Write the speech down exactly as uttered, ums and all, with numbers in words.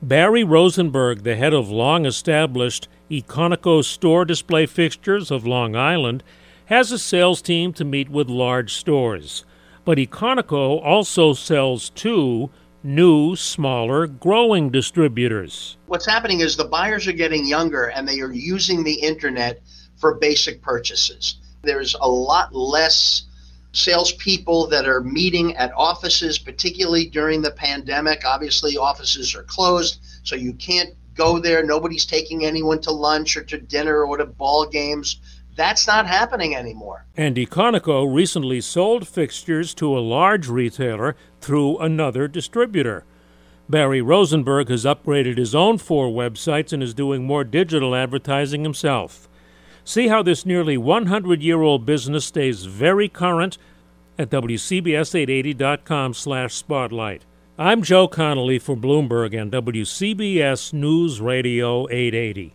Barry Rosenberg, the head of long-established Econoco store display fixtures of Long Island, has a sales team to meet with large stores. But Econoco also sells to new, smaller, growing distributors. What's happening is the buyers are getting younger and they are using the internet for basic purchases. There's a lot less salespeople that are meeting at offices, particularly during the pandemic. Obviously, offices are closed, so you can't go there. Nobody's taking anyone to lunch or to dinner or to ball games. That's not happening anymore. And Econoco recently sold fixtures to a large retailer through another distributor. Barry Rosenberg has upgraded his own four websites and is doing more digital advertising himself. See how this nearly one hundred year old business stays very current at W C B S eight eighty dot com slash spotlight. I'm Joe Connolly for Bloomberg and W C B S News Radio eight eighty.